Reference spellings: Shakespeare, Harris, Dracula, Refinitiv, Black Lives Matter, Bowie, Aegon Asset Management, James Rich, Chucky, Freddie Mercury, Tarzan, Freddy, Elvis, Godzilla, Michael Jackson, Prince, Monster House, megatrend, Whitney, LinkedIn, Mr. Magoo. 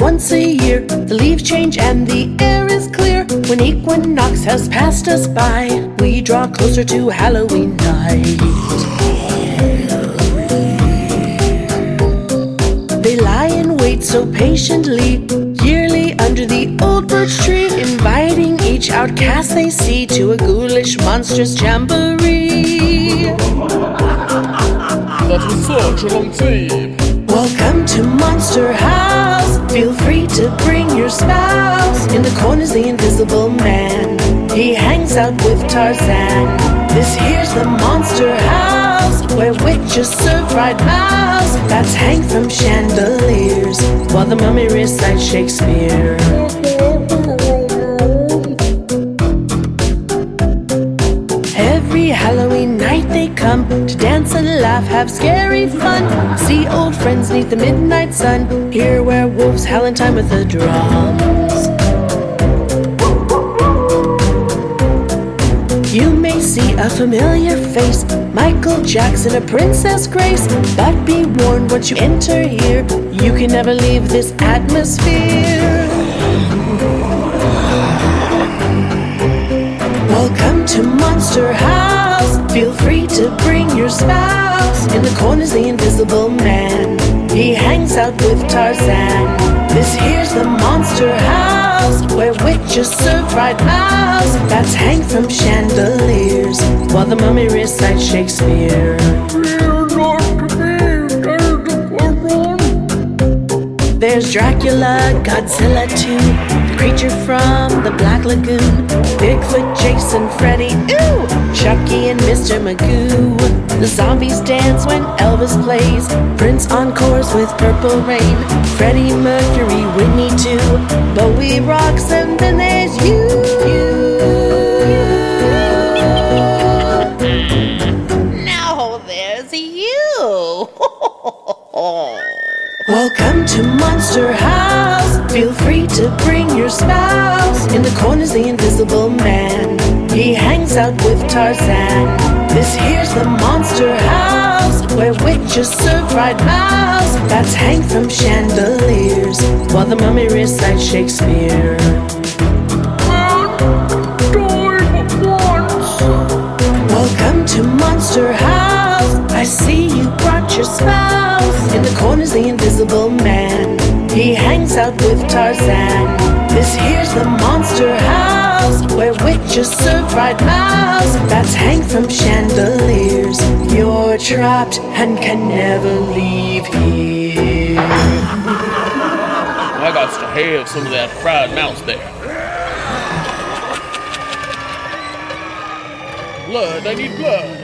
once a year. The leaves change and the air is clear. When equinox has passed us by, we draw closer to Halloween night. They lie in wait so patiently, yearly under the old birch tree, inviting each outcast they see to a ghoulish, monstrous jamboree. That was such a long time. Welcome to Monster House. Feel free to bring your spouse. In the corner's the invisible man. He hangs out with Tarzan. This here's the Monster House, where witches serve fried mouse. Bats hang from chandeliers while the mummy recites Shakespeare. Every Halloween night they come to dance and laugh, have scary fun. See old friends neath the midnight sun. Hear werewolves howl in time with the drums. You may see a familiar face, Michael Jackson or Princess Grace, but be warned once you enter here, you can never leave this atmosphere. Welcome to Monster House. Feel free to bring your spouse. In the corner's the invisible man. He hangs out with Tarzan. This here's the Monster House, where witches serve fried mouse. Bats hang from chandeliers while the mummy recites Shakespeare. There's Dracula, Godzilla too, creature from the Black Lagoon, Bigfoot, Jason, Freddy, ooh, Chucky and Mr. Magoo. The zombies dance when Elvis plays, Prince encores with Purple Rain, Freddie Mercury, Whitney too, Bowie rocks, and then there's you. Now there's you. Welcome to Monster House. Feel free to bring your spouse. In the corner's the invisible man. He hangs out with Tarzan. This here's the Monster House, where witches serve fried mouse. Bats hang from chandeliers while the mummy recites Shakespeare. Welcome to Monster House. I see you brought your spouse. In the corner's the invisible man. He hangs out with Tarzan. This here's the Monster House, where witches serve fried mouse. Bats hang from chandeliers. You're trapped and can never leave here. I got to have some of that fried mouse there. Blood, I need blood.